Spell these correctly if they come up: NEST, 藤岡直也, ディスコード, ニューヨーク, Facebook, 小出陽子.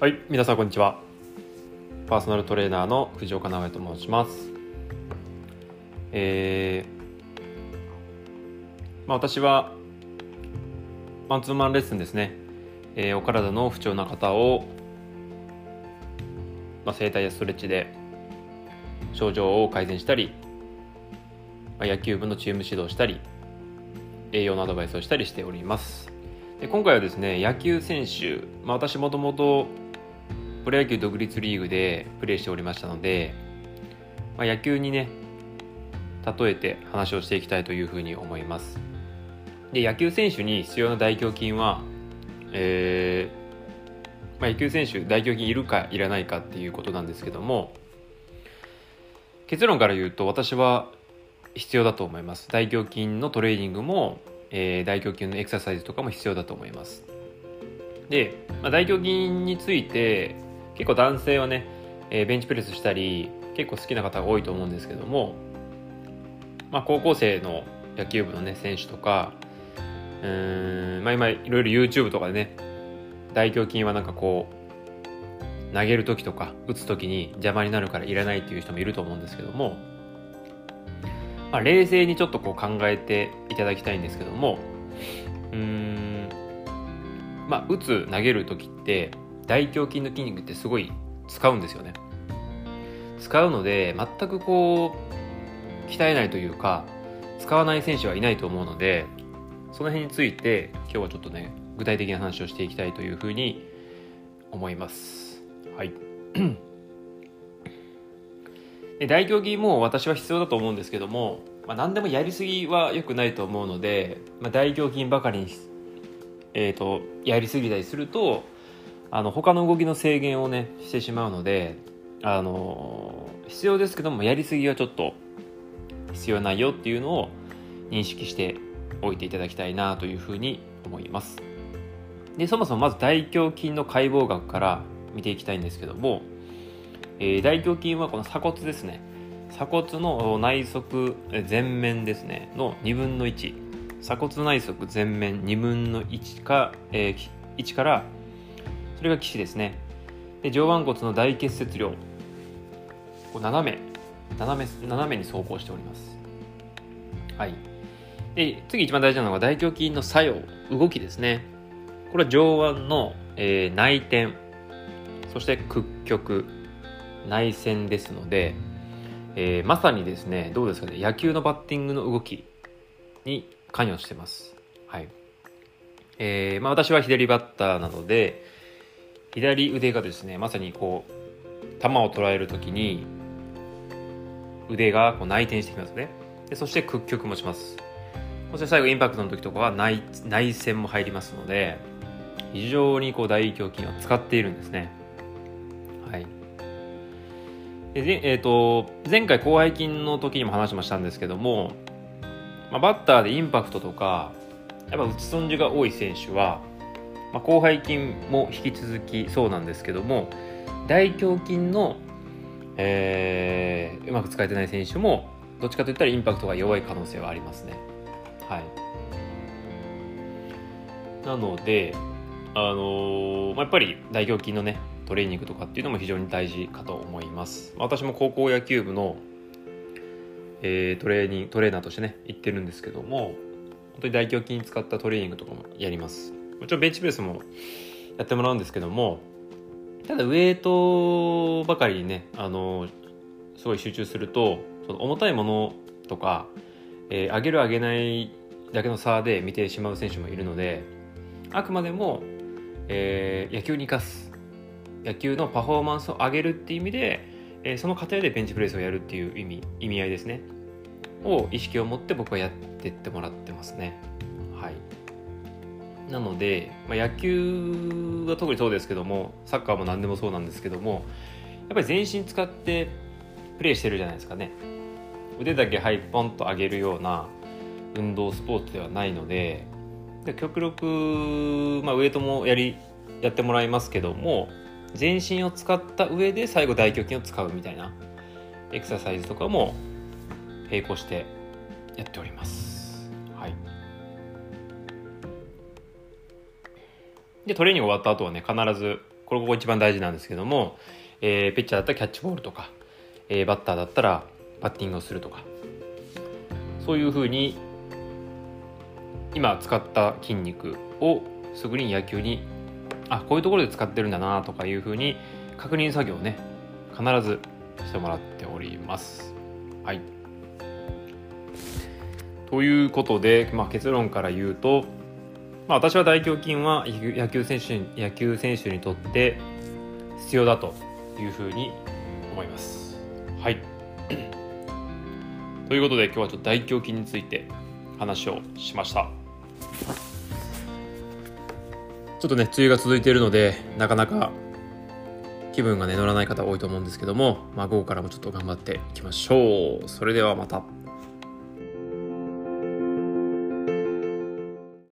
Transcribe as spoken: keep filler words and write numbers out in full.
はい、皆さんこんにちは。パーソナルトレーナーの藤岡直也と申します。えーまあ、私はマンツーマンレッスンですね、えー、お体の不調な方を、まあ、整体やストレッチで症状を改善したり、まあ、野球部のチーム指導したり栄養のアドバイスをしたりしております。で今回はですね、野球選手、まあ、私もともとプロ野球独立リーグでプレーしておりましたので、まあ、野球にね例えて話をしていきたいというふうに思います。で野球選手に必要な大胸筋は、えーまあ、野球選手大胸筋いるかいらないかっていうことなんですけども、結論から言うと私は必要だと思います。大胸筋のトレーニングも、えー、大胸筋のエクササイズとかも必要だと思います。で、まあ、大胸筋について結構男性はね、えー、ベンチプレスしたり結構好きな方が多いと思うんですけども、まあ、高校生の野球部の、ね、選手とかうーん、まあ、今いろいろ YouTube とかでね、大胸筋はなんかこう投げる時とか打つ時に邪魔になるからいらないっていう人もいると思うんですけども、まあ、冷静にちょっとこう考えていただきたいんですけども、うーん、まあ、打つ投げる時って大胸筋の筋肉ってすごい使うんですよね。使うので全くこう鍛えないというか使わない選手はいないと思うので、その辺について今日はちょっとね具体的な話をしていきたいというふうに思います。はい大胸筋も私は必要だと思うんですけども、まあ、何でもやりすぎは良くないと思うので、まあ、大胸筋ばかりに、えーと、やりすぎたりするとあの他の動きの制限をねしてしまうので、あの必要ですけどもやりすぎはちょっと必要ないよっていうのを認識しておいていただきたいなというふうに思います。でそもそもまず大胸筋の解剖学から見ていきたいんですけども、えー、大胸筋はこの鎖骨ですね、鎖骨の内側全面ですねのにぶんのいち、鎖骨内側全面にぶんのいちか、えー、いちからそれが起始ですね。で上腕骨の大結節梁、こう斜め斜め斜めに走行しております。はいで次一番大事なのが大胸筋の作用、動きですね。これは上腕の、えー、内転、そして屈曲、内旋ですので、えー、まさにですね、どうですかね、野球のバッティングの動きに関与してます。はい。えー、まあ私は左バッターなので、左腕がですね、まさにこう球を捉えるときに腕がこう内転してきますね。で、そして屈曲もします。そして最後インパクトの時とかは内内旋も入りますので、非常にこう大胸筋を使っているんですね。はい。でえー、と前回広背筋の時にも話もしたんですけども、まあ、バッターでインパクトとかやっぱ打ち損じが多い選手は、まあ、広背筋も引き続きそうなんですけども、大胸筋の、えー、うまく使えてない選手もどっちかといったらインパクトが弱い可能性はありますね。はい、なので、あのーまあ、やっぱり大胸筋のねトレーニングとかっていうのも非常に大事かと思います。私も高校野球部の、えー、トレーニングトレーナーとしてね行ってるんですけども、本当に大胸筋使ったトレーニングとかもやります。もちろんベンチプレスもやってもらうんですけども、ただウエイトばかりにねあのすごい集中すると、その重たいものとか、えー、上げる上げないだけの差で見てしまう選手もいるので、あくまでも、えー、野球に生かす、野球のパフォーマンスを上げるっていう意味で、えー、その過程でベンチプレスをやるっていう意味意味合いですねを意識を持って僕はやってってもらってますね。はいなので、まあ、野球は特にそうですけども、サッカーも何でもそうなんですけども、やっぱり全身使ってプレーしてるじゃないですかね。腕だけはいポンと上げるような運動スポーツではないので、で極力、まあ、ウエイトもやりやってもらいますけども、全身を使った上で最後大胸筋を使うみたいなエクササイズとかも並行してやっております。はいでトレーニング終わった後はね、必ずこれここ一番大事なんですけども、えー、ピッチャーだったらキャッチボールとか、えー、バッターだったらバッティングをするとか、そういうふうに今使った筋肉をすぐに野球に、あ、こういうところで使ってるんだなとかいうふうに確認作業をね、必ずしてもらっております。はい、ということで、まあ、結論から言うと、まあ、私は大胸筋は野球選手に、野球選手にとって必要だというふうに思います。はい、ということで今日はちょっと大胸筋について話をしました。ちょっとね、梅雨が続いているのでなかなか気分がね乗らない方多いと思うんですけども、まあ、午後からもちょっと頑張っていきましょう。それではまた。